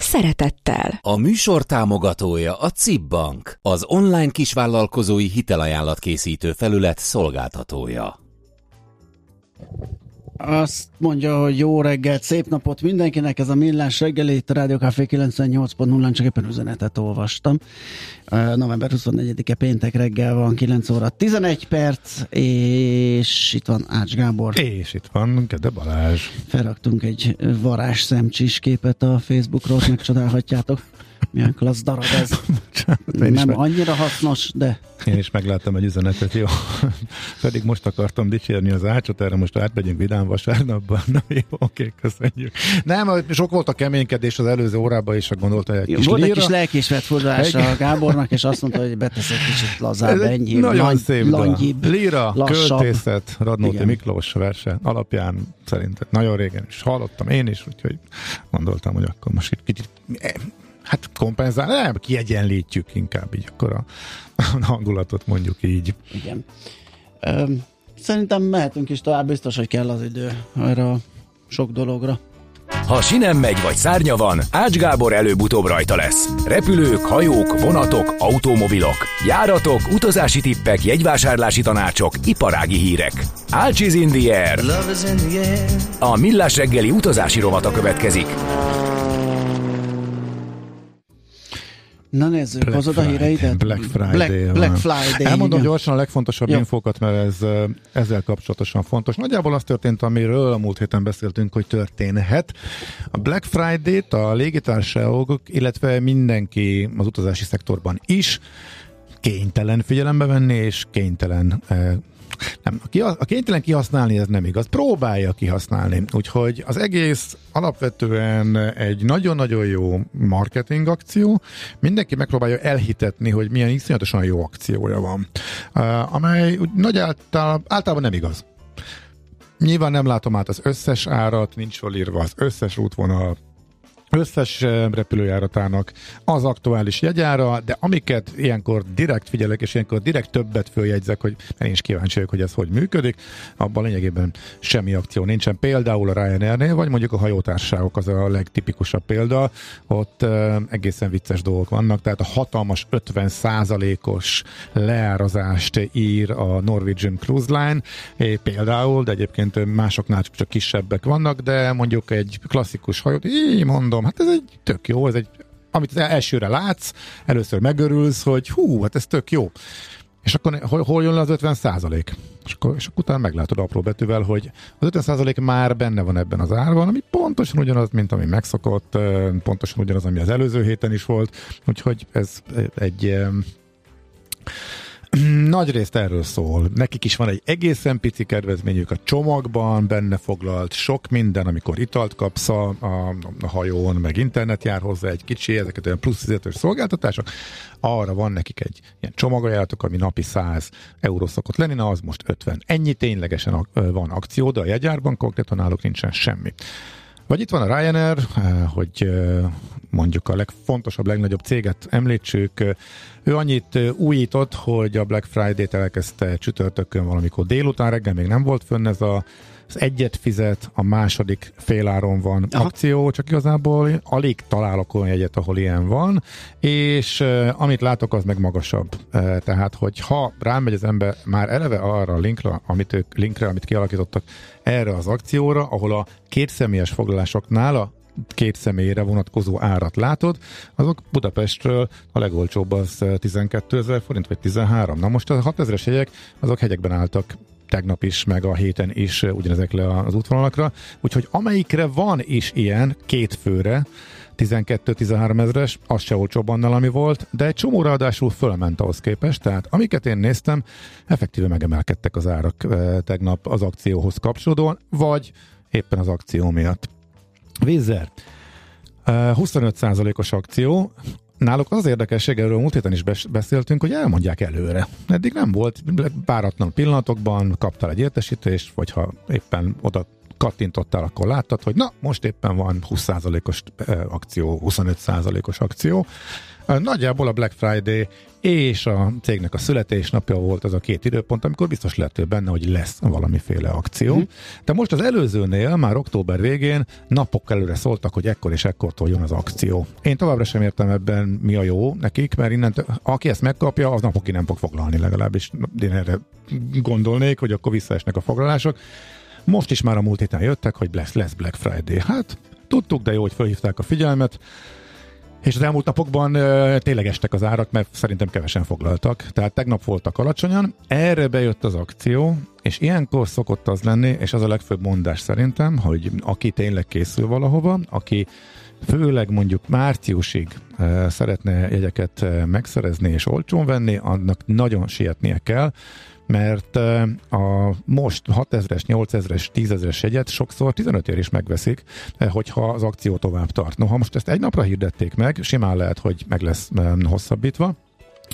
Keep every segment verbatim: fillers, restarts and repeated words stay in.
szeretettel. A műsor támogatója a cé i bé Bank, az online kisvállalkozói hitelajánlatkészítő felület szolgáltatója. Azt mondja, hogy jó reggelt, szép napot mindenkinek, ez a Millás reggeli, itt a Rádió Café kilencvennyolc pont nullán csak éppen üzenetet olvastam. november huszonnegyedike péntek reggel van, kilenc óra tizenegy perc, és itt van Ács Gábor. És itt van Kedde Balázs. Felraktunk egy varázsszemcsis képet a Facebookról, megcsodálhatjátok. Milyen klassz darab ez. Bocsánat, nem meg... annyira hasznos, de... Én is megláttam egy üzenetet, jó. Pedig most akartam dicsérni az Ácsot, erre most átmegyünk vidám vasárnapban. Na jó, oké, köszönjük. Nem, sok volt a keménykedés az előző órában, és gondoltam, hogy egy kis volt líra. Volt egy kis lelkiismeret-fordulása egy... a Gábornak, és azt mondta, hogy betesz egy kicsit lazább, enyhébb, langyib, líra, lassabb. Költészet, Radnóti igen. Miklós versen alapján szerintem nagyon régen is hallottam én is, úgyhogy gondoltam, hogy akkor most kicsit... Hát kompenzál, nem, kiegyenlítjük inkább így akkor a, a hangulatot mondjuk így. Igen. Öm, szerintem mehetünk is tovább, biztos, hogy kell az idő erre a sok dologra. Ha sinem megy vagy szárnya van, Ács Gábor előbb-utóbb rajta lesz. Repülők, hajók, vonatok, automobilok, járatok, utazási tippek, jegyvásárlási tanácsok, iparági hírek. Ács is in the air. A Millás reggeli utazási rovata következik. Na nézzük, Black hozod Friday, a híreidet? Black Friday. Black, Black Friday. Elmondom igen. Gyorsan a legfontosabb Jó. infókat, mert ez, ezzel kapcsolatosan fontos. Nagyjából az történt, amiről a múlt héten beszéltünk, hogy történhet. A Black Friday-t a légitársaságok, illetve mindenki az utazási szektorban is kénytelen figyelembe venni, és kénytelen... Nem, a kénytelen kihasználni ez nem igaz. Próbálja kihasználni. Úgyhogy az egész alapvetően egy nagyon-nagyon jó marketing akció. Mindenki megpróbálja elhitetni, hogy milyen iszonyatosan jó akciója van. Uh, amely úgy, nagy által, általában nem igaz. Nyilván nem látom át az összes árat, nincs felírva az összes útvonal, összes repülőjáratának az aktuális jegyára, de amiket ilyenkor direkt figyelek, és ilyenkor direkt többet följegyzek, hogy én is kíváncsi vagyok, hogy ez hogy működik, abban lényegében semmi akció nincsen. Például a Ryanairnél, vagy mondjuk a hajótársaságok az a legtipikusabb példa, ott egészen vicces dolgok vannak, tehát a hatalmas ötven százalékos leárazást ír a Norwegian Cruise Line, például, de egyébként másoknál csak kisebbek vannak, de mondjuk egy klasszikus hajót, így mondom, hát ez egy tök jó, ez egy, amit elsőre látsz, először megörülsz, hogy hú, hát ez tök jó. És akkor hol, hol jön le az ötven százalék? És akkor, és akkor utána meglátod apró betűvel, hogy az ötven százalék már benne van ebben az árban, ami pontosan ugyanaz, mint ami megszokott, pontosan ugyanaz, ami az előző héten is volt. Úgyhogy ez egy... Nagy részt erről szól. Nekik is van egy egészen pici kedvezményük a csomagban, benne foglalt sok minden, amikor italt kapsz a, a, a hajón, meg internet jár hozzá egy kicsi, ezeket olyan plusz fizetős szolgáltatások. Arra van nekik egy ilyen csomagajánlatok, ami napi száz euró szokott lenni, na az most ötven. Ennyi ténylegesen van akció, de a jegyárban konkrétan náluk nincsen semmi. Vagy itt van a Ryanair, hogy mondjuk a legfontosabb, legnagyobb céget említsük. Ő annyit újított, hogy a Black Friday-t elkezdte csütörtökön valamikor délután, reggel még nem volt fönn ez a, az egyet fizet, a második féláron van Aha. akció, csak igazából alig találok olyan jegyet, ahol ilyen van, és amit látok, az meg magasabb. Tehát, hogy ha rámegy az ember már eleve arra a linkra, amit ők, linkre, amit kialakítottak erre az akcióra, ahol a kétszemélyes foglalásoknál a két személyre vonatkozó árat látod, azok Budapestről a legolcsóbb az tizenkétezer forint, vagy tizenhárom. Na most a hatezeres hegyek, azok hegyekben álltak tegnap is, meg a héten is ugyanezekre az útvonalakra, úgyhogy amelyikre van is ilyen, két főre, tizenkettő-tizenhárom ezeres, az se olcsóbb annál, ami volt, de egy csomó ráadásul fölment ahhoz képest, tehát amiket én néztem, effektíve megemelkedtek az árak tegnap az akcióhoz kapcsolódóan, vagy éppen az akció miatt. Wizz Air. huszonöt százalékos akció. Náluk az érdekesség, erről múlt héten is beszéltünk, hogy elmondják előre. Eddig nem volt, páratlan pillanatokban kaptál egy értesítést, vagy ha éppen oda kattintottál, akkor láttad, hogy na, most éppen van húsz százalékos akció, huszonöt százalékos akció. Nagyjából a Black Friday és a cégnek a születésnapja volt az a két időpont, amikor biztos lehető benne, hogy lesz valamiféle akció. De most az előzőnél már október végén napok előre szóltak, hogy ekkor és ekkortól jön az akció. Én továbbra sem értem ebben, mi a jó nekik, mert innentől, aki ezt megkapja, az napokig nem fog foglalni legalábbis. Én erre gondolnék, hogy akkor visszaesnek a foglalások. Most is már a múlt héten jöttek, hogy lesz, lesz Black Friday. Hát tudtuk, de jó, hogy felhívták a figyelmet. És az elmúlt napokban ö, tényleg estek az árak, mert szerintem kevesen foglaltak. Tehát tegnap voltak alacsonyan, erre bejött az akció, és ilyenkor szokott az lenni, és az a legfőbb mondás szerintem, hogy aki tényleg készül valahova, aki főleg mondjuk márciusig ö, szeretne jegyeket ö, megszerezni és olcsón venni, annak nagyon sietnie kell, mert a most hat ezres, nyolc ezres, tíz ezres jegyet sokszor tizenötért is megveszik, hogyha az akció tovább tart. Noha most ezt egy napra hirdették meg, simán lehet, hogy meg lesz hosszabbítva.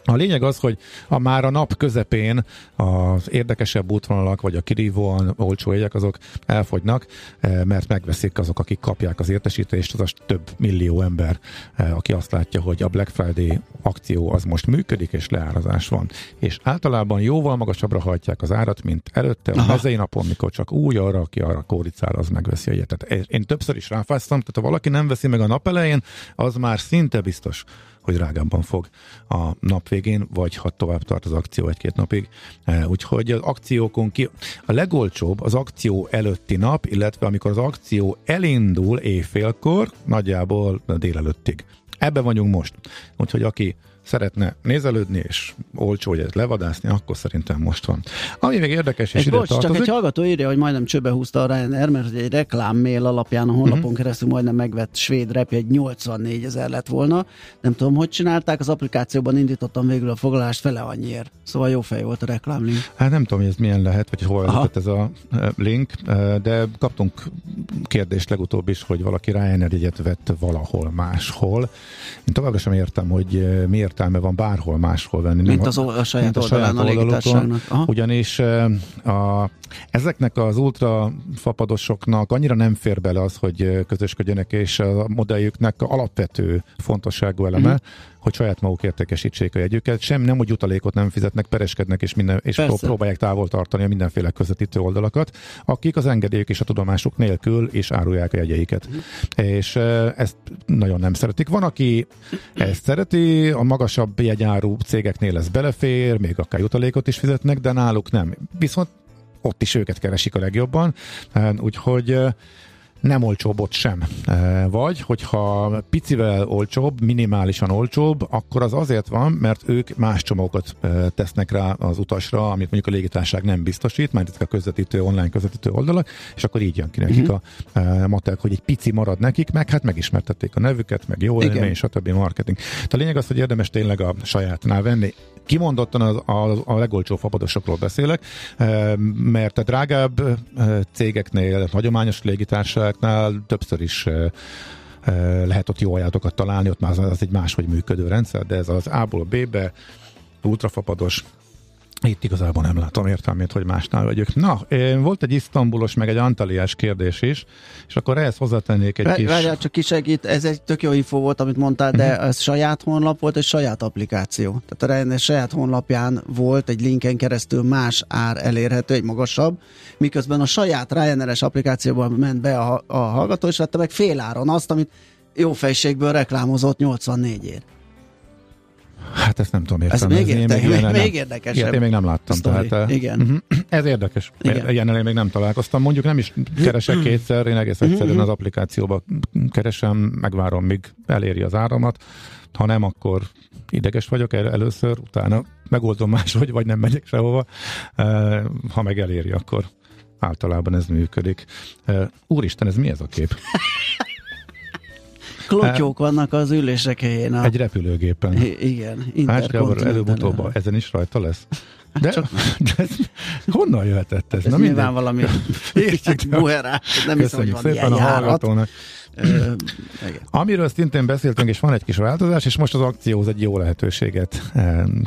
A lényeg az, hogy a már a nap közepén az érdekesebb útvonalak, vagy a kirívóan olcsó jegyek azok elfogynak, mert megveszik azok, akik kapják az értesítést, azaz több millió ember, aki azt látja, hogy a Black Friday akció az most működik, és leárazás van. És általában jóval magasabbra hajtják az árat, mint előtte, a mezei napon, mikor csak úgy arra, aki arra kóricál, az megveszi a jegyet. Tehát én többször is ráfáztam, tehát ha valaki nem veszi meg a nap elején, az már szinte biztos, hogy drágábban fog a nap végén, vagy ha tovább tart az akció egy-két napig. Úgyhogy az akciókon ki... A legolcsóbb az akció előtti nap, illetve amikor az akció elindul éjfélkor, nagyjából délelőttig. Ebben vagyunk most. Úgyhogy aki szeretne nézelődni és olcsó jegyet levadászni, akkor szerintem most van. Ami még érdekes, és egy ide bocs, tartozik. Csak egy hallgató írja, hogy majdnem csőbe húzta a Ryanair, mert egy reklámmail alapján a honlapon uh-huh. keresztül majdnem megvett svéd repjegy nyolcvannégyezer lett volna. Nem tudom, hogy csinálták, az applikációban indítottam végül a foglalást fele annyiért. Szóval jó fej volt a reklámlink. Hát nem tudom, hogy ez milyen lehet, vagy hol lett ez a link, de kaptunk kérdést legutóbb is, hogy valaki Ryanair jegyet vett valahol máshol. Én továbbra sem értem, hogy miért értelme van bárhol máshol venni. Mint, nem, az o- a saját mint a oldalán, saját a légitársaságnak. Ugyanis a, ezeknek az ultrafapadosoknak annyira nem fér bele az, hogy közösködjönek, és a modelljüknek alapvető fontosságú eleme, mm-hmm. hogy saját maguk értékesítsék a jegyüket. Sem nem, hogy jutalékot nem fizetnek, pereskednek, és, minden, és próbálják távol tartani a mindenféle közvetítő oldalakat, akik az engedélyük és a tudomásuk nélkül is árulják a jegyeiket. Mm. És ezt nagyon nem szeretik. Van, aki ezt szereti, a magasabb jegyárú cégeknél ez belefér, még akár jutalékot is fizetnek, de náluk nem. Viszont ott is őket keresik a legjobban, úgyhogy nem olcsóbbot sem. Vagy, hogyha picivel olcsóbb, minimálisan olcsóbb, akkor az azért van, mert ők más csomagokat tesznek rá az utasra, amit mondjuk a légitársaság nem biztosít, mert ezek a közvetítő, online közvetítő oldalak, és akkor így jön ki nekik uh-huh. a matek, hogy egy pici marad nekik, meg hát megismertették a nevüket, meg jó élmény, stb. Marketing. Tehát a lényeg az, hogy érdemes tényleg a sajátnál venni. Kimondottan a, a, a legolcsóbb fapadosokról beszélek, mert a drágább cégeknél, a hagyományos légitársaság nál többször is uh, uh, lehet ott jó ajánlatokat találni, ott már az, az egy máshogy működő rendszer, de ez az A-ból B-be ultrafapados, itt igazából nem látom értelmét, hogy másnál vagyok. Na, volt egy isztambulos, meg egy antaliás kérdés is, és akkor ehhez hozzátennék egy Vá- kis... Várjál, csak kisegít, ez egy tök jó info volt, amit mondtál, de uh-huh. ez saját honlap volt, és saját applikáció. Tehát a Ryanair saját honlapján volt egy linken keresztül más ár elérhető, egy magasabb, miközben a saját Ryanair-es applikációban ment be a, a hallgató, és vette meg féláron azt, amit jó fejségből reklámozott nyolcvannégyért. Hát ezt nem tudom értelmezni. Ez még, érte, még, még, még érdekesebb. Ilyet én még nem láttam. Tehát, igen. Uh-huh. Ez érdekes. Igen. Ilyennel én még nem találkoztam. Mondjuk nem is keresek kétszer, én egész egyszerűen az applikációba keresem, megvárom, míg eléri az áramat. Ha nem, akkor ideges vagyok először, utána megoldom máshogy, vagy nem megyek sehova. Ha meg eléri, akkor általában ez működik. Úristen, ez mi ez a kép? Klotyók vannak az ülések helyén. A... Egy repülőgépen. I- igen. Ács Gábor előbb-utóbb ezen is rajta lesz. De, csak... de honnan jöhetett ez? Ez na, nyilván valami buherá, nem hiszem, hogy van ilyen járat. Amiről szintén beszéltünk, és van egy kis változás, és most az akcióhoz egy jó lehetőséget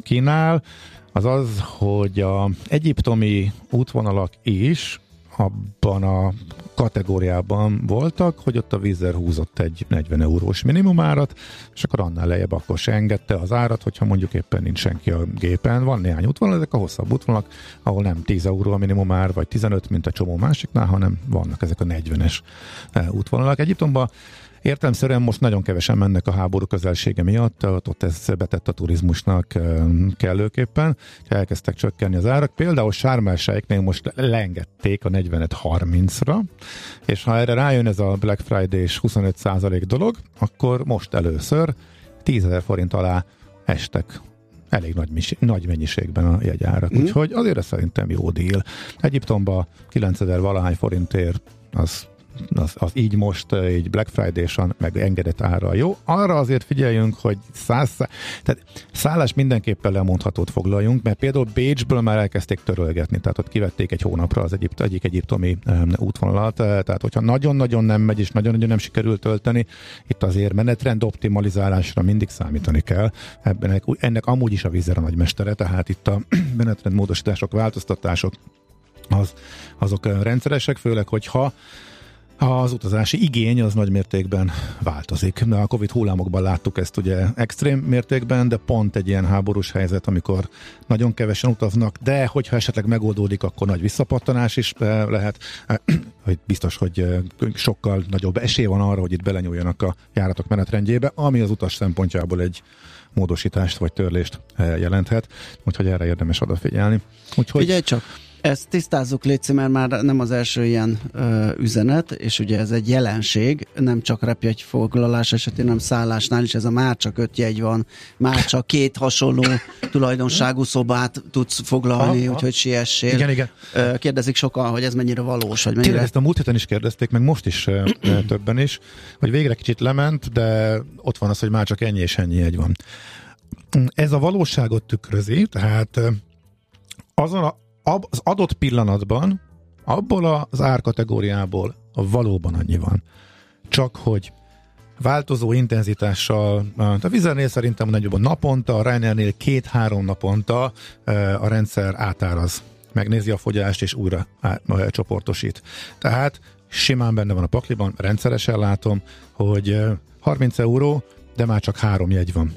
kínál, az az, hogy az egyiptomi útvonalak is abban a kategóriában voltak, hogy ott a Wizz Air húzott egy negyven eurós minimumárat, és akkor annál lejjebb akkor se engedte az árat, hogyha mondjuk éppen nincs senki a gépen. Van néhány útvonal, ezek a hosszabb útvonalak, ahol nem tíz euró a minimumár, vagy tizenöt, mint a csomó másiknál, hanem vannak ezek a negyvenes útvonalak. Egyiptomban értelemszerűen most nagyon kevesen mennek a háború közelsége miatt, ott ez betett a turizmusnak kellőképpen, elkezdtek csökkenni az árak. Például Sharm el-Sheikh-nél most leengedték a negyvenet harmincra, és ha erre rájön ez a Black Friday és huszonöt százalék dolog, akkor most először tízezer forint alá estek elég nagy, misi, nagy mennyiségben a jegyárak. Mm. Úgyhogy azért szerintem jó díl. Egyiptomban kilencezer valahány forintért az Az, az így most, így Black Friday-san meg engedett ára jó. Arra azért figyeljünk, hogy száz, száz, tehát szállás mindenképpen lemondhatót foglaljunk, mert például Bécsből már elkezdték törölgetni, tehát ott kivették egy hónapra az egyipt, egyik egyiptomi um, útvonalat, tehát hogyha nagyon-nagyon nem megy, és nagyon-nagyon nem sikerül tölteni, itt azért menetrend optimalizálásra mindig számítani kell. Ennek, ennek amúgy is a Wizz Air a nagymestere, tehát itt a menetrend módosítások, változtatások az, azok rendszeresek, főleg, hogyha az utazási igény az nagy mértékben változik. Na, a Covid hullámokban láttuk ezt ugye extrém mértékben, de pont egy ilyen háborús helyzet, amikor nagyon kevesen utaznak, de hogyha esetleg megoldódik, akkor nagy visszapattanás is lehet. Biztos, hogy sokkal nagyobb esély van arra, hogy itt belenyúljanak a járatok menetrendjébe, ami az utas szempontjából egy módosítást vagy törlést jelenthet. Úgyhogy erre érdemes odafigyelni. Úgyhogy... Figyelj csak! Ezt tisztázzuk, létszik, mert már nem az első ilyen ö, üzenet, és ugye ez egy jelenség, nem csak repjegyfoglalás esetén, hanem szállásnál is, ez a már csak öt jegy van, már csak két hasonló tulajdonságú szobát tudsz foglalni, aha, úgyhogy siessél. Igen, igen. Kérdezik sokan, hogy ez mennyire valós, vagy mennyire... Tényleg ezt a múlt héten is kérdezték, meg most is többen is, hogy végre kicsit lement, de ott van az, hogy már csak ennyi és ennyi jegy van. Ez a valóságot tükrözi, tehát azon a az adott pillanatban, abból az árkategóriából valóban annyi van. Csak hogy változó intenzitással, a Wizz Airnél szerintem nagyobban naponta, a Ryanairnél két-három naponta a rendszer átáraz. Megnézi a fogyást, és újra csoportosít. Tehát simán benne van a pakliban, rendszeresen látom, hogy harminc euró, de már csak három jegy van.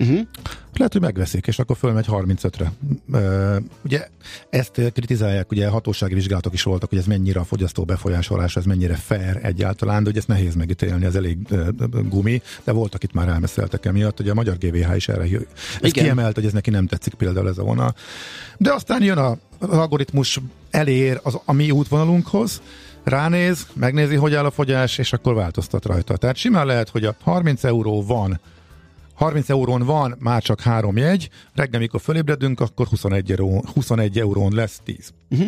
Uh-huh. Lehet, hogy megveszik, és akkor fölmegy harmincötre. Uh, ugye ezt kritizálják, ugye hatósági vizsgálatok is voltak, hogy ez mennyire a fogyasztó befolyásolása, ez mennyire fair egyáltalán, de ugye ezt nehéz megítélni, ez elég uh, gumi, de voltak itt már elmeszeltek emiatt, ugye a magyar gé vé há is erre ez kiemelt, hogy ez neki nem tetszik például ez a vonal. De aztán jön a, az algoritmus, elér az, a mi útvonalunkhoz, ránéz, megnézi, hogy áll a fogyás, és akkor változtat rajta. Tehát simán lehet, hogy a harminc euró van, harminc eurón van, már csak három jegy, reggel, mikor fölébredünk, akkor huszonegy eurón lesz tíz. Uh-huh.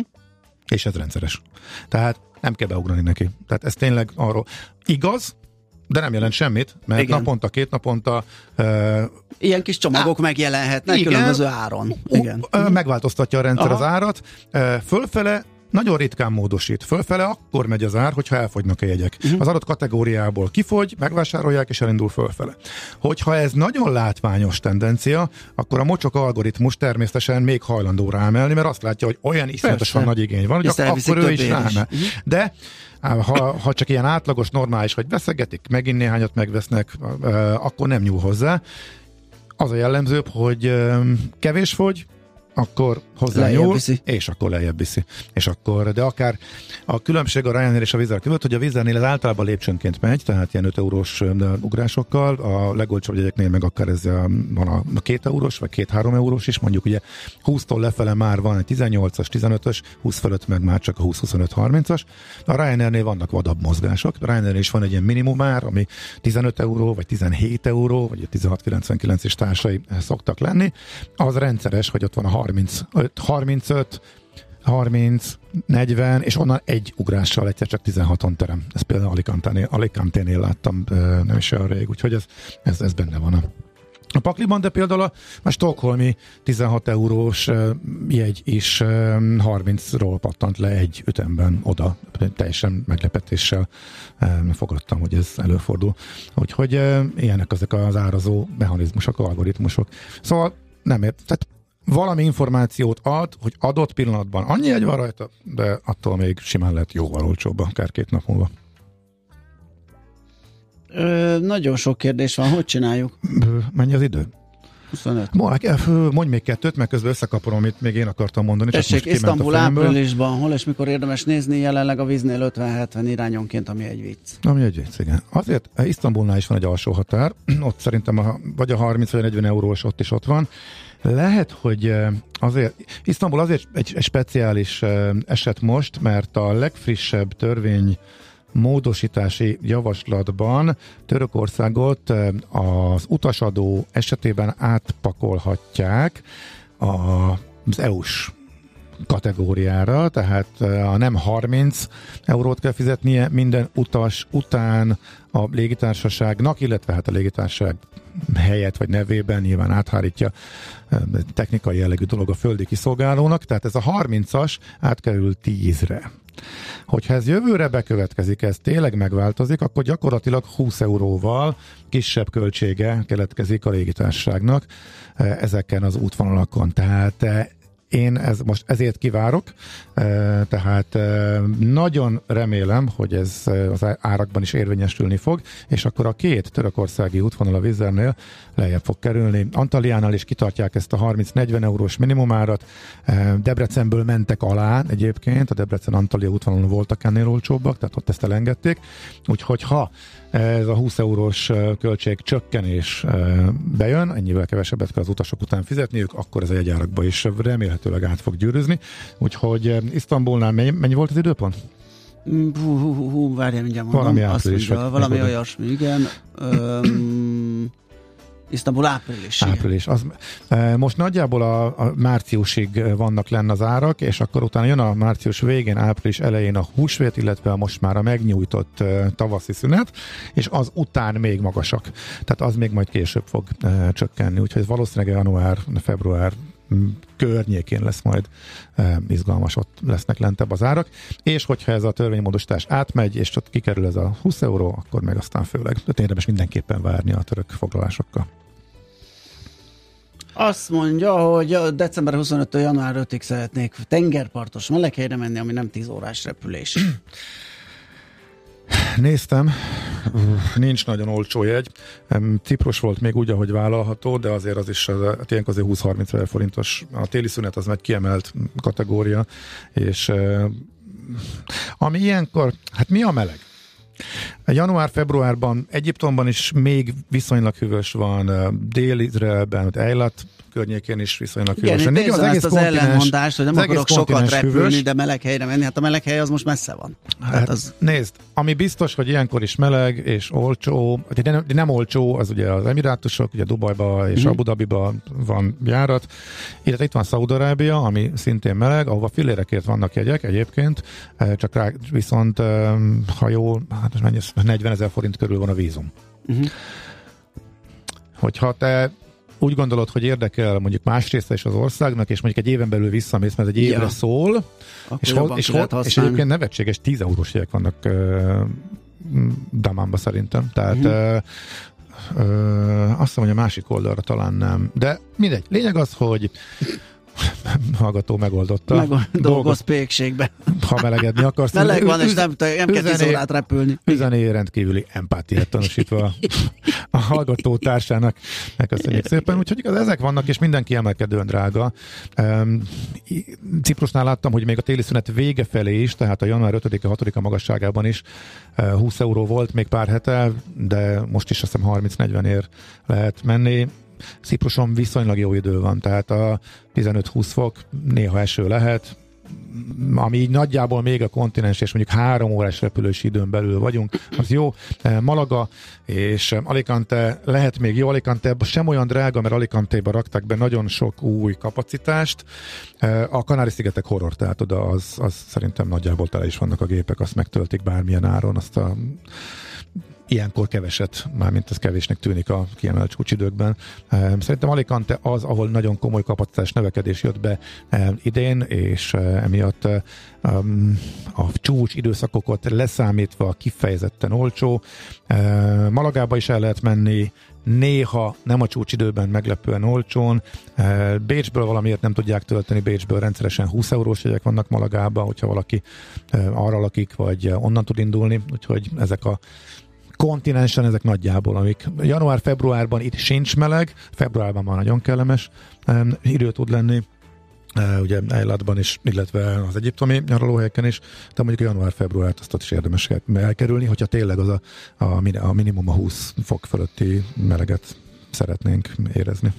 És ez rendszeres. Tehát nem kell beugrani neki. Tehát ez tényleg arról igaz, de nem jelent semmit, mert igen, naponta, két naponta... Uh, Ilyen kis csomagok á, megjelenhetnek, igen, különböző áron. Igen. Uh, megváltoztatja a rendszer, aha, az árat. Uh, fölfele nagyon ritkán módosít. Fölfele akkor megy az ár, hogyha elfogynak a jegyek. Uh-huh. Az adott kategóriából kifogy, megvásárolják, és elindul fölfele. Hogyha ez nagyon látványos tendencia, akkor a mocsok algoritmus természetesen még hajlandó rámelni, mert azt látja, hogy olyan iszonyatosan nagy igény van, hogy akkor ő is rámel. Uh-huh. De ha, ha csak ilyen átlagos, normális, hogy veszegetik, megint néhányat megvesznek, akkor nem nyúl hozzá. Az a jellemzőbb, hogy kevés fogy, akkor hozzányúl, és akkor lejjebb viszi. És akkor, de akár a különbség a Ryanair és a Wizz Air között, hogy a Wizz Airnél az általában lépcsőnként megy, tehát ilyen öt eurós ugrásokkal, a legolcsóbb jegyeknél meg akár ez van a két eurós, vagy két-három eurós is, mondjuk ugye húsztól lefele már van egy tizennyolcas, tizenötös, húsz fölött meg már csak a húsz-huszonöt-harmincas. A Ryanairnél vannak vadabb mozgások. A Ryanairnél is van egy ilyen minimumár, ami tizenöt euró, vagy tizenhét euró, vagy tizenhat egész kilencvenkilenc és társai szoktak lenni. Az rendszeres, hogy ott van a harmincöt, harmincöt, harminc, negyven, és onnan egy ugrással egyszer csak tizenhaton terem. Ezt például Alicanténél láttam nem is olyan rég, úgyhogy ez, ez, ez benne van a a pakliban, de például a, a stockholmi tizenhat eurós uh, jegy is uh, harmincról pattant le egy ütemben oda. Teljesen meglepetéssel uh, fogadtam, hogy ez előfordul. Úgyhogy uh, ilyenek ezek az árazó mechanizmusok, algoritmusok. Szóval nem ért, tehát valami információt ad, hogy adott pillanatban annyi jegy van rajta, de attól még simán lehet jóval olcsóbban, akár két nap múlva. Ö, nagyon sok kérdés van, hogy csináljuk? Mennyi az idő? huszonöt. Mondj még kettőt, mert közben összekapom, amit még én akartam mondani. Tessék, Isztambul áprilisban, hol és mikor érdemes nézni, jelenleg a Víznél ötven-hetven irányonként, ami egy vicc. Ami egy vicc, igen. Azért Isztambulnál is van egy alsó határ, ott szerintem a, vagy a harminc vagy a negyven eurós ott is ott van. Lehet, hogy azért, Isztambul azért egy speciális eset most, mert a legfrissebb törvény módosítási javaslatban Törökországot az utasadó esetében átpakolhatják az é u-s kategóriára, tehát a nem harminc eurót kell fizetnie minden utas után a légitársaságnak, illetve hát a légitársaság helyett vagy nevében nyilván áthárítja technikai jellegű dolog a földi kiszolgálónak, tehát ez a harmincas átkerül tízre. Hogyha ez jövőre bekövetkezik, ez tényleg megváltozik, akkor gyakorlatilag húsz euróval kisebb költsége keletkezik a légitársaságnak ezeken az útvonalakon. Tehát én ez most ezért kivárok, tehát nagyon remélem, hogy ez az árakban is érvényesülni fog, és akkor a két törökországi útvonal a Wizz Airnél lejjebb fog kerülni. Antaliánál is kitartják ezt a harminc-negyven eurós minimumárat, Debrecenből mentek alá egyébként, a Debrecen-Antalya útvonalon voltak ennél olcsóbbak, tehát ott ezt elengedték, úgyhogy ha ez a húsz eurós költség csökkenés bejön, ennyivel kevesebbet kell az utasok után fizetniük, akkor ez a jegyárakba is remélhetőleg át fog gyűrűzni. Úgyhogy Isztambulnál mennyi, mennyi volt az időpont? Hú, hú, hú, hú várjál, mindjárt mondom. Valami április. Mondja, valami olyasmi, igen. Öm, Isztambul április. Április. Az, most nagyjából a, a márciusig vannak lenne az árak, és akkor utána jön a március végén, április elején a húsvét, illetve a most már a megnyújtott tavaszi szünet, és az után még magasak. Tehát az még majd később fog csökkenni. Úgyhogy valószínűleg január, február környékén lesz majd eh, izgalmas, ott lesznek lentebb az árak, és hogyha ez a törvénymódosítás átmegy, és ott kikerül ez a húsz euró, akkor meg aztán főleg. Tehát érdemes mindenképpen várni a török foglalásokkal. Azt mondja, hogy december huszonötödikétől január ötödikéig szeretnék tengerpartos meleghelyre menni, ami nem tíz órás repülés. Néztem, nincs nagyon olcsó jegy. Ciprus volt még úgy, ahogy vállalható, de azért az is tényleg azért húsz-harminc forintos. A téli szünet az meg kiemelt kategória, és ami ilyenkor, hát mi a meleg? Január-februárban Egyiptomban is még viszonylag hűvös van, Dél-Izraelben, Eilat környékén is viszonylag hűvös. Igen, én az egész az ellenmondást, hogy nem akarok sokat repülni, hűvös, de meleg helyre menni. Hát a meleg hely az most messze van. Hát hát az... Nézd, ami biztos, hogy ilyenkor is meleg és olcsó, de nem, de nem olcsó, az ugye az Emirátusok, ugye Dubajba és hmm. Abu Dhabiba van járat. Illetve itt van Szaúd-Arábia, ami szintén meleg, ahova fillérekért vannak jegyek egyébként, csak rá viszont ha jól, hát most mennyi, negyvenezer forint körül van a vízum. Uh-huh. Hogyha te úgy gondolod, hogy érdekel mondjuk más része is az országnak, és mondjuk egy éven belül visszamész, mert egy évre ja. szól, akkor és, ho- és, ho- és egyébként nevetséges tíz eurós jegyek vannak uh, Damánba szerintem. Tehát uh-huh. uh, uh, azt mondom, hogy a másik oldalra talán nem. De mindegy. Lényeg az, hogy hallgató megoldotta. Megoldoz, dolgoz pékségben. Ha melegedni akarsz. Meleg van, üz, és nem, nem üzené, kell tíz órát repülni. Üzené rendkívüli empátiát tanúsítva a hallgató társának. Megköszönjük szépen. Úgyhogy igaz, ezek vannak, és mindenki emelkedően drága. Ciprusnál láttam, hogy még a téli szünet vége felé is, tehát a január ötödike-hatodika magasságában is húsz euró volt még pár hete, de most is azt hiszem harminc-negyvenért lehet menni. Cipruson viszonylag jó idő van, tehát a tizenöt-húsz fok, néha eső lehet, ami így nagyjából még a kontinens, és mondjuk három órás repülési időn belül vagyunk, az jó. Malaga és Alicante lehet még jó, Alicante sem olyan drága, mert Alicante-ba rakták be nagyon sok új kapacitást. A Kanári-szigetek horror, tehát oda az, az szerintem nagyjából tele is vannak a gépek, azt megtöltik bármilyen áron, azt a ilyenkor keveset, mármint ez kevésnek tűnik a kiemelt csúcsidőkben. Szerintem Alicante az, ahol nagyon komoly kapacitás növekedés jött be idén, és emiatt a csúcs időszakokat leszámítva kifejezetten olcsó. Malagába is el lehet menni, néha nem a csúcsidőben meglepően olcsón. Bécsből valamiért nem tudják tölteni, Bécsből rendszeresen húsz eurós jegyek vannak Malagába, hogyha valaki arra lakik, vagy onnan tud indulni, úgyhogy ezek a kontinensen ezek nagyjából, amik január-februárban itt sincs meleg, februárban már nagyon kellemes idő tud lenni, ugye Eilatban is, illetve az egyiptomi nyaralóhelyeken is, de mondjuk január-februárt azt ott is érdemes elkerülni, hogyha tényleg az a, a, a minimum a húsz fok fölötti meleget szeretnénk érezni.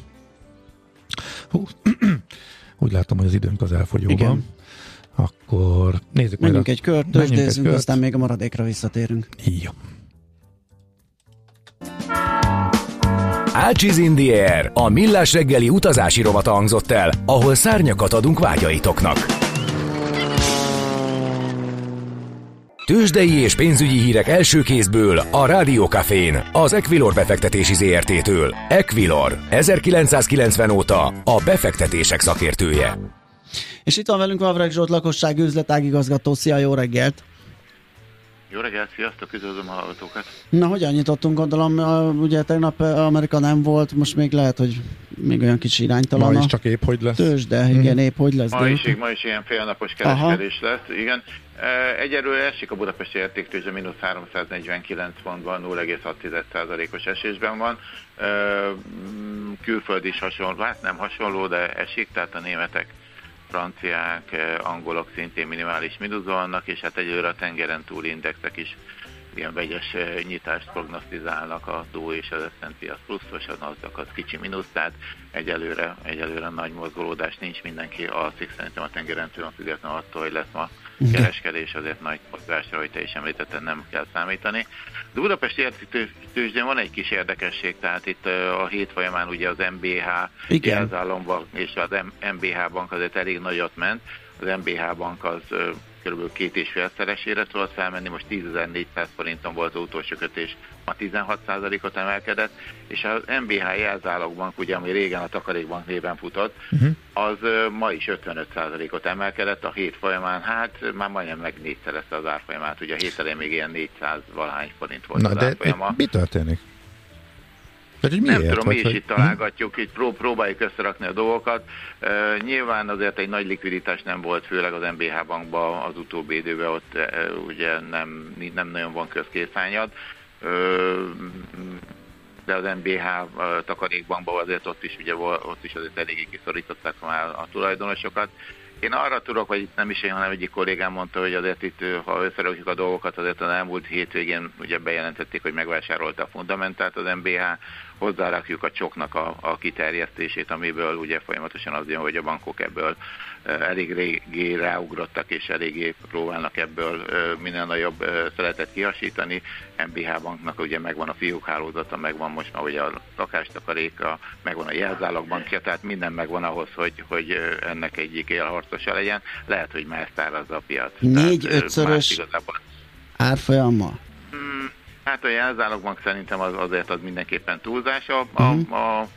Hú. Úgy látom, hogy az időnk az elfogyóban. Igen. Akkor nézzük meg. Menjünk a... egy kört, tőzsdézzünk, aztán még a maradékra visszatérünk. Jó. Ács is in the Air, a millás reggeli utazási rovata hangzott el, ahol szárnyakat adunk vágyaitoknak. Tőzsdei és pénzügyi hírek első kézből a Rádiókafén, az Equilor befektetési zé er té-től. Equilor, ezerkilencszázkilencven óta a befektetések szakértője. És itt van velünk Vavreg Zsolt, lakosság üzletágigazgató. Szia, jó reggelt! Jó reggelt, sziasztok, üdvözlöm a hallgatókat! Na, hogyan nyitottunk, gondolom, ugye tegnap Amerika nem volt, most még lehet, hogy még olyan kicsi iránytalan. Ma is csak épp hogy lesz. Tőzsde, mm. igen, épp hogy lesz. Ma is, ma is ilyen félnapos kereskedés Aha. lesz, igen. Egyelőre esik a budapesti értéktőzsde, mínusz háromszáznegyvenkilenc pontban, nulla egész hat százalékos esésben van. Külföld is hasonló, hát nem hasonló, de esik, tehát a németek, franciák, angolok szintén minimális mínuszban vannak, és hát egyelőre a tengeren túli indexek is ilyen vegyes nyitást prognosztizálnak, a dó és az es és pé az pluszos, a NASDAQ az kicsi mínusz, tehát egyelőre, egyelőre nagy mozgolódás nincs, mindenki alszik, szerintem a tengeren túlon függetlenül attól, hogy lesz ma kereskedés, azért nagy mozgásra, hogy te is említetted, nem kell számítani. De Budapest értéktőzsdén van egy kis érdekesség, tehát itt a hét folyamán ugye az em bé há Jelzálogbank és az em bé há bank azért elég nagyot ment, az em bé há bank az körülbelül két és fél szeresére tudott felmenni, most tízezer-négyszáz forinton volt az utolsó kötés, ma tizenhat százalékot emelkedett, és az em bé há Jelzálogbank, ugye, ami régen a Takarékbank néven futott, uh-huh. az ma is ötvenöt százalékot emelkedett a hét folyamán, hát már majdnem meg négyszerezte az árfolyamát, ugye a hét elején még ilyen négyszáz valahány forint volt. Na, az árfolyama. Na, de mi történik? Miért, nem tudom, vagy, mi is hogy... itt találgatjuk, így prób- próbáljuk összerakni a dolgokat. Uh, nyilván azért egy nagy likviditás nem volt, főleg az em bé há bankban az utóbbi időben, ott uh, ugye nem, nem nagyon van közkészányad. Uh, de az em bé há uh, Takarékbankban azért ott is, ugye, ott is azért eléggé kiszorították már a tulajdonosokat. Én arra tudok, vagy nem is én, hanem egyik kollégám mondta, hogy azért itt, ha összerakjuk a dolgokat, azért az elmúlt hétvégén ugye bejelentették, hogy megvásárolta a fundamentát az em bé há, hozzárakjuk a csoknak a, a kiterjesztését, amiből ugye folyamatosan az jön, hogy a bankok ebből elég régi ráugrottak, és eléggé próbálnak ebből minden nagyobb szeletet kihasítani. em bé há banknak ugye megvan a fiókhálózata, megvan most már ugye a lakástakaréka, megvan a Jelzálogbankja, tehát minden megvan ahhoz, hogy, hogy ennek egyik élharcosa legyen. Lehet, hogy már ezt árazza a piac. négy-ötszörös árfolyammal? Hmm. Hát a Jelzálogbank szerintem az, azért az mindenképpen túlzása, a, uh-huh. a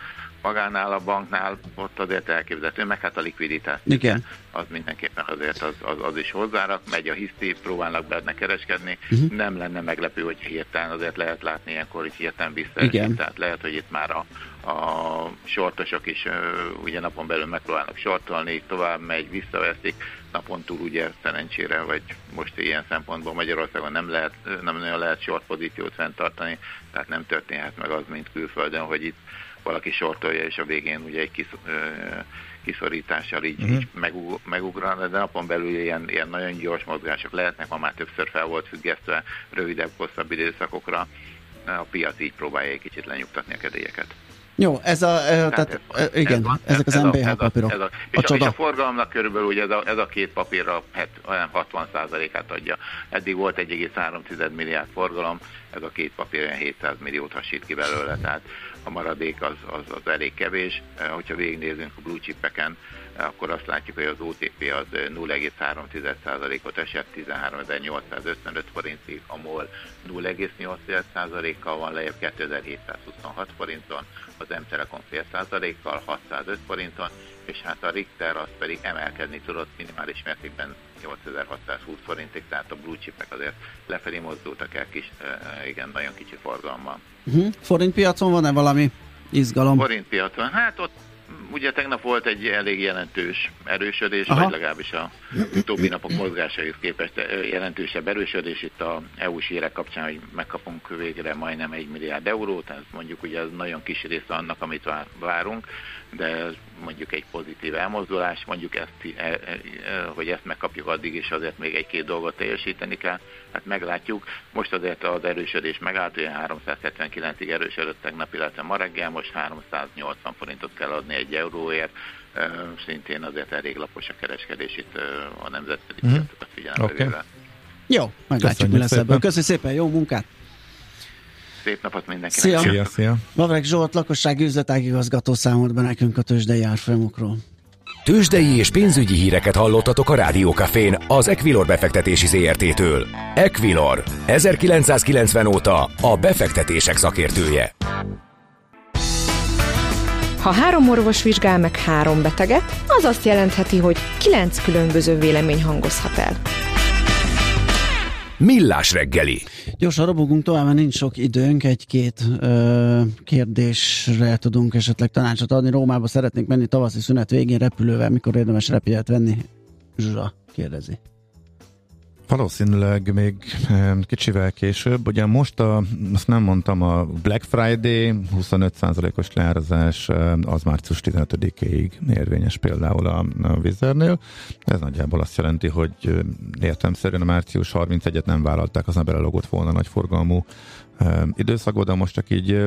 magánál, a banknál ott azért elképzelhető, meg hát a likviditás. Igen. Az mindenképpen azért az, az, az is hozzárak, megy a hiszti, próbálnak benne kereskedni, uh-huh. nem lenne meglepő, hogy hirtelen azért lehet látni ilyenkor, hogy hirtelen visszaesik, tehát lehet, hogy itt már a, a sortosok is uh, ugye napon belül megpróbálnak sortolni, tovább megy, visszaveszik, napon túl ugye szerencsére, vagy most ilyen szempontból Magyarországon nem lehet, nem nagyon lehet short pozíciót fenntartani, tehát nem történhet meg az, mint külföldön, hogy itt valaki sortolja, és a végén ugye egy kis, ö, kiszorítással így, uh-huh. így megug, megugran, de napon belül ilyen, ilyen nagyon gyors mozgások lehetnek, ma már többször fel volt függesztve rövidebb, hosszabb időszakokra, a piac így próbálja egy kicsit lenyugtatni a kedélyeket. Jó, ez a, tehát, ez, igen, ez van, ezek az ez em bé há a, papírok. Ez a, ez a, és, a, a és a forgalomnak körülbelül ugye ez, a, ez a két papírra olyan hatvan százalékát adja. Eddig volt egy egész három milliárd forgalom, ez a két papír olyan hétszáz milliót hasít ki belőle, tehát a maradék az, az, az elég kevés. Hogyha végignézünk a blue chipeken, akkor azt látjuk, hogy az o té pé az nulla egész három tized százalékot esett tizenháromezer-nyolcszázötvenöt forintig, a MOL nulla egész nyolc tized százalékkal van lejjebb kétezer-hétszázhuszonhat forinton, az M-Telecom fél százalékkal hatszázöt forinton, és hát a Richter az pedig emelkedni tudott minimális mértékben nyolcezer-hatszázhúsz forintig, tehát a blue chipek azért lefelé mozdultak el kis, igen, nagyon kicsi forgalommal. Uh-huh. Forintpiacon van-e valami izgalom? Forintpiacon, hát ott ugye tegnap volt egy elég jelentős erősödés, aha, vagy legalábbis a utóbbi napok mozgásaihoz képest jelentősebb erősödés. Itt a é u-s hírek kapcsán, hogy megkapunk végre majdnem egy milliárd eurót, ez mondjuk ugye ez nagyon kis része annak, amit várunk, de mondjuk egy pozitív elmozdulás, mondjuk ezt, hogy ezt megkapjuk addig is, azért még egy-két dolgot teljesíteni kell, hát meglátjuk. Most azért az erősödés megállt, olyan háromszázhetvenkilencig erősödött tegnap, illetve ma reggel, most háromszáznyolcvan forintot kell adni egy euróért, szintén azért elég lapos a kereskedés itt a nemzetközi piacokat figyelembe véve. Jó, meglátjuk, mi lesz ebből. Köszönjük szépen, jó munkát! Szép napot mindenkinek! Szia! Szia, szia. Mavrek Zsolt lakossági üzletág igazgató számolt be nekünk a tőzsdei árfolyamokról. Tőzsdei és pénzügyi híreket hallottatok a Rádiókafén az Equilor befektetési zé er té-től. Equilor, ezerkilencszázkilencven óta a befektetések szakértője. Ha három orvos vizsgál meg három beteget, az azt jelentheti, hogy kilenc különböző vélemény hangozhat el. Millás reggeli. Gyorsan robogunk tovább, mert nincs sok időnk, egy-két ö, kérdésre tudunk esetleg tanácsot adni. Rómába szeretnék menni tavaszi szünet végén repülővel, mikor érdemes repjegyet venni? Zsuzsa kérdezi. Valószínűleg még kicsivel később, ugye most a, azt nem mondtam, a Black Friday huszonöt százalékos leárazás az március tizenötödikéig érvényes például a Wizz Airnél. Ez nagyjából azt jelenti, hogy értelemszerűen a március harmincegyediket nem vállalták, aztán belelogott volna nagy forgalmú időszakot, de most csak így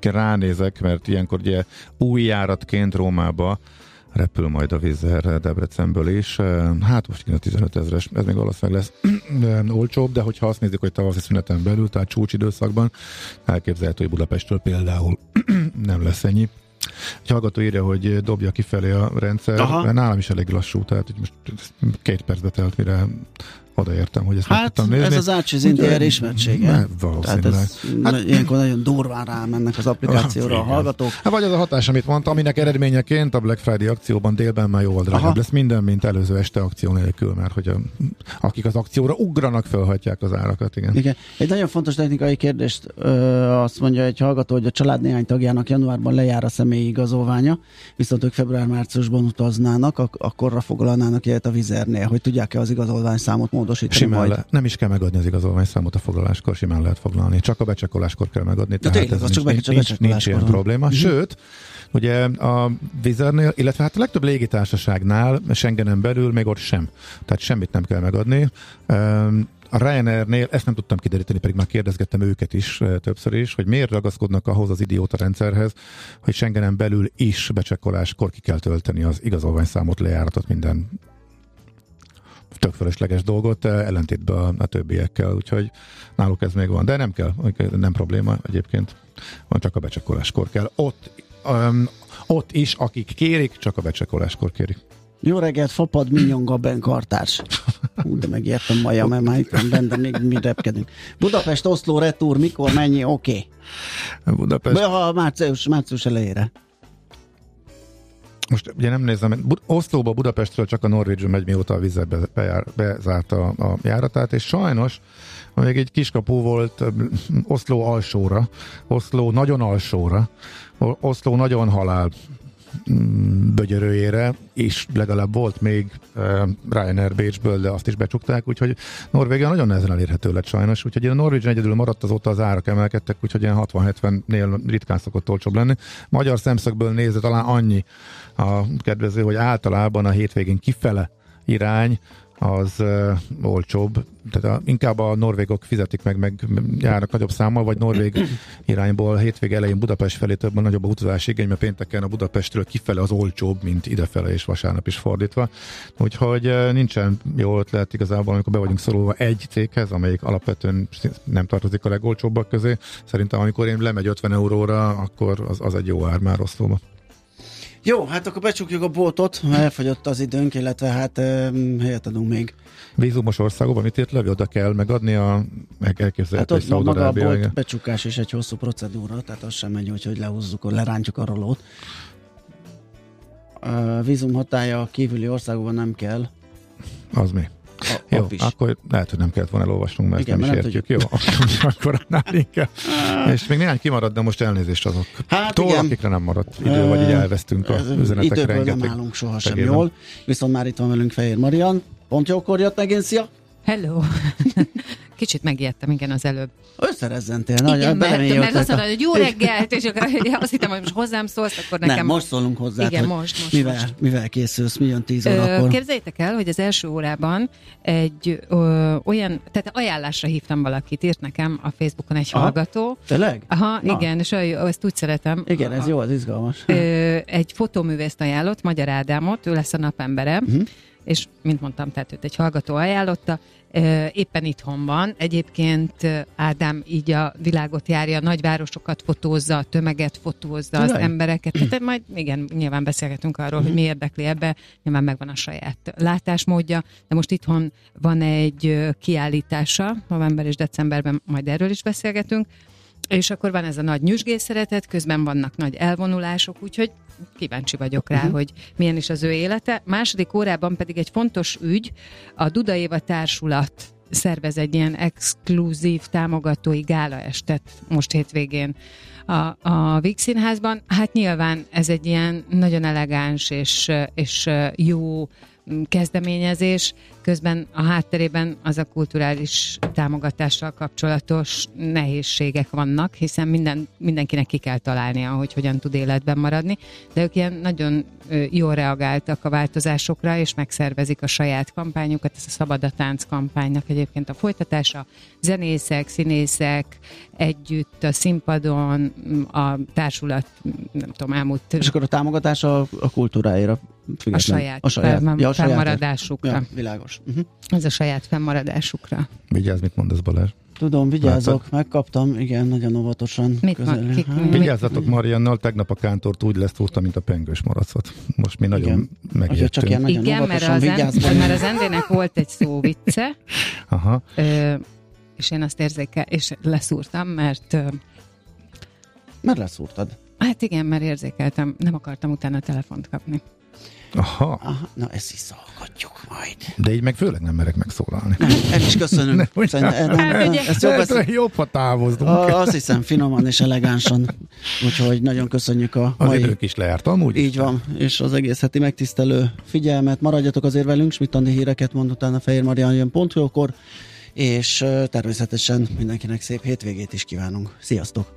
ránézek, mert ilyenkor ugye új járatként Rómába repül majd a Wizz Air Debrecenből is. Hát most igen, tizenöt ezres, ez még valószínűleg lesz olcsóbb, de hogyha azt nézzük, hogy tavaszi szüneten belül, tehát csúcsidőszakban, elképzelhető, hogy Budapestről például nem lesz ennyi. Egy hallgató írja, hogy dobja kifelé a rendszer. Aha. Nálam is elég lassú, tehát most két percbe telt, mire odaértem, hogy ezt hát, meg tudtam nézni. Ez az Ács is in the Air ismertsége. Tehát ez, hát, ilyenkor nagyon durván rámennek az applikációra ah, a hallgatók. Hát, vagy az a hatás, amit mondtam, aminek eredményeként a Black Friday akcióban délben már jóval drágább lesz minden, mint előző este akció nélkül, mert hogy a, akik az akcióra ugranak, fölhatják az árakat. Igen. Igen. Egy nagyon fontos technikai kérdést ö, azt mondja egy hallgató, hogy a család néhány tagjának januárban lejár a személyi igazolványa, viszont ők február-márciusban utaznának, ak- akkorra foglalnának ilyet a Wizz Airnél, hogy tudják-e az igazolványszámot módosítani. Simán le, nem is kell megadni az igazolványszámot a foglaláskor, simán lehet foglalni. Csak a becsekoláskor kell megadni, de tehát tényleg, ez nincs, nincs, nincs, nincs ilyen probléma. Uh-huh. Sőt, ugye a Wizz Airnél, illetve hát a legtöbb légitársaságnál, Schengenen belül még ott sem. Tehát semmit nem kell megadni. Um, A Ryanairnél, ezt nem tudtam kideríteni, pedig már kérdezgettem őket is többször is, hogy miért ragaszkodnak ahhoz az idióta rendszerhez, hogy Schengenen belül is becsekkoláskor ki kell tölteni az igazolványszámot, lejáratot, minden tök fölösleges dolgot, ellentétben a többiekkel, úgyhogy náluk ez még van, de nem kell, nem probléma egyébként, van, csak a becsekkoláskor kell. Ott, um, ott is, akik kérik, csak a becsekkoláskor kérik. Jó reggelt, Fapad Minyonga Ben Kartárs. Hú, de megijedtem maja, mert már itt van benne, de még mi repkedünk. Budapest-Oszló retúr, mikor, mennyi, oké. Okay. Budapest... Ha március, március elejére. Most ugye nem nézem, Oszlóba, Budapestről csak a Norwegian megy, mióta a Wizz Air bezárta a járatát, és sajnos még egy kiskapu volt Oszló alsóra, Oszló nagyon alsóra, Oszló nagyon halál bögyörőjére, és legalább volt még uh, Ryanair Bécsből, de azt is becsukták, úgyhogy Norvégia nagyon nehezen elérhető lett sajnos, úgyhogy a Norvégia egyedül maradt, azóta az árak emelkedtek, úgyhogy ilyen hatvan-hetvennél ritkán szokott olcsóbb lenni. Magyar szemszögből nézve talán annyi a kedvező, hogy általában a hétvégén kifele irány, az uh, olcsóbb. Tehát a, inkább a norvégok fizetik meg, meg járnak nagyobb számmal, vagy norvég irányból hétvég elején Budapest felé több a nagyobb a utazás igény, mert pénteken a Budapestről kifele az olcsóbb, mint idefele, és vasárnap is fordítva. Úgyhogy uh, nincsen jó ötlet igazából, amikor be vagyunk szorulva egy céghez, amelyik alapvetően nem tartozik a legolcsóbbak közé. Szerintem amikor én lemegy ötven euróra, akkor az, az egy jó ár már rosszulva. Jó, hát akkor becsukjuk a boltot, ha elfogyott az időnk, illetve hát e, helyet adunk még. Vízumos országokban mit írt Levi? Oda kell megadni a elképzelhető hát Szaúd-Arábia. Maga a bolt becsukás is egy hosszú procedúra, tehát az sem megy, hogy lehúzzuk, lerántjuk a rolót. A vízum hatálya a kívüli országokban nem kell. Az mi? A, jó, akkor lehet, hogy nem kellett volna elolvasnunk, mert igen, nem mert is értjük. Tudjuk. Jó, akkor annál inkább. És még néhány kimaradt, de most elnézést azok. Hát Tól, igen. Akikre nem maradt idő, vagy így elvesztünk az üzenetekre. Időből nem állunk sohasem jól. Viszont már itt van velünk Fejér Marianna. Pont jókor jött megint, szia! Hello! Kicsit megijedtem, igen, az előbb. Összerezzentél, nagyon. Igen, mert, mert azt mondod, hogy jó reggelt, és akkor azt hittem, hogy most hozzám szólsz, akkor nekem... Nem, most szólunk hozzá. Igen, most, most, mivel, most. Mivel készülsz, mi jön tíz órakor? Képzeljétek el, hogy az első órában egy ö, olyan, tehát ajánlásra hívtam valakit, írt nekem a Facebookon egy aha, hallgató. Tényleg? Aha, na. Igen, és ezt úgy szeretem. Igen, ez a, jó, az izgalmas. Ö, egy fotóművészt ajánlott, Magyar Ádámot, ő lesz a napembere, uh-huh. És mint mondtam, tehát őt egy hallgató ajánlotta, éppen itthon van. Egyébként Ádám így a világot járja, nagyvárosokat fotózza, a tömeget fotózza, az embereket. Tehát majd igen, nyilván beszélgetünk arról, hogy mi érdekli ebbe, nyilván megvan a saját látásmódja, de most itthon van egy kiállítása, november és decemberben majd erről is beszélgetünk, és akkor van ez a nagy nyüzsgészeretet, közben vannak nagy elvonulások, úgyhogy kíváncsi vagyok rá, uh-huh. hogy milyen is az ő élete. Második órában pedig egy fontos ügy, a Duda Éva Társulat szervez egy ilyen exkluzív támogatói gálaestet most hétvégén a, a Víg Színházban. Hát nyilván ez egy ilyen nagyon elegáns és, és jó kezdeményezés, közben a hátterében az a kulturális támogatással kapcsolatos nehézségek vannak, hiszen minden, mindenkinek ki kell találnia, hogy hogyan tud életben maradni, de ők ilyen nagyon jól reagáltak a változásokra, és megszervezik a saját kampányukat, ez a Szabad a Tánc kampánynak egyébként a folytatása, zenészek, színészek együtt a színpadon, a társulat, nem tudom, elmúlt... És akkor a támogatás a, a kultúráira? A saját, a saját fel, ja, a fennmaradásukra. Ja, világos. Uh-huh. Ez a saját fennmaradásukra. Vigyázz, mit mondasz, Balázs? Tudom, vigyázok, látok? Megkaptam, igen, nagyon óvatosan. Mit ma, kik, hát, vigyázzatok Mariannal, tegnap a kántort úgy leszúrta, mint a pengős maracot. Most mi nagyon igen. megijedtünk. Ilyen, nagyon igen, mert az, en, mert az Endének volt egy szó vicce, aha. Ö, és én azt érzékel, és leszúrtam, mert... Ö, mert leszúrtad? Hát igen, mert érzékeltem, nem akartam utána telefont kapni. Aha. Aha. Na, ezt is szalgatjuk majd. De így meg főleg nem merek megszólalni. El is köszönöm. Jobb, ha távozdunk. Azt hiszem, finoman és elegánsan. Úgyhogy nagyon köszönjük a mai... Az idők is lejárt, amúgy. Így van, és az egész heti megtisztelő figyelmet. Maradjatok azért velünk, s mit tanni híreket mond utána Fejér Marianna jön pont jókor, és természetesen mindenkinek szép hétvégét is kívánunk. Sziasztok!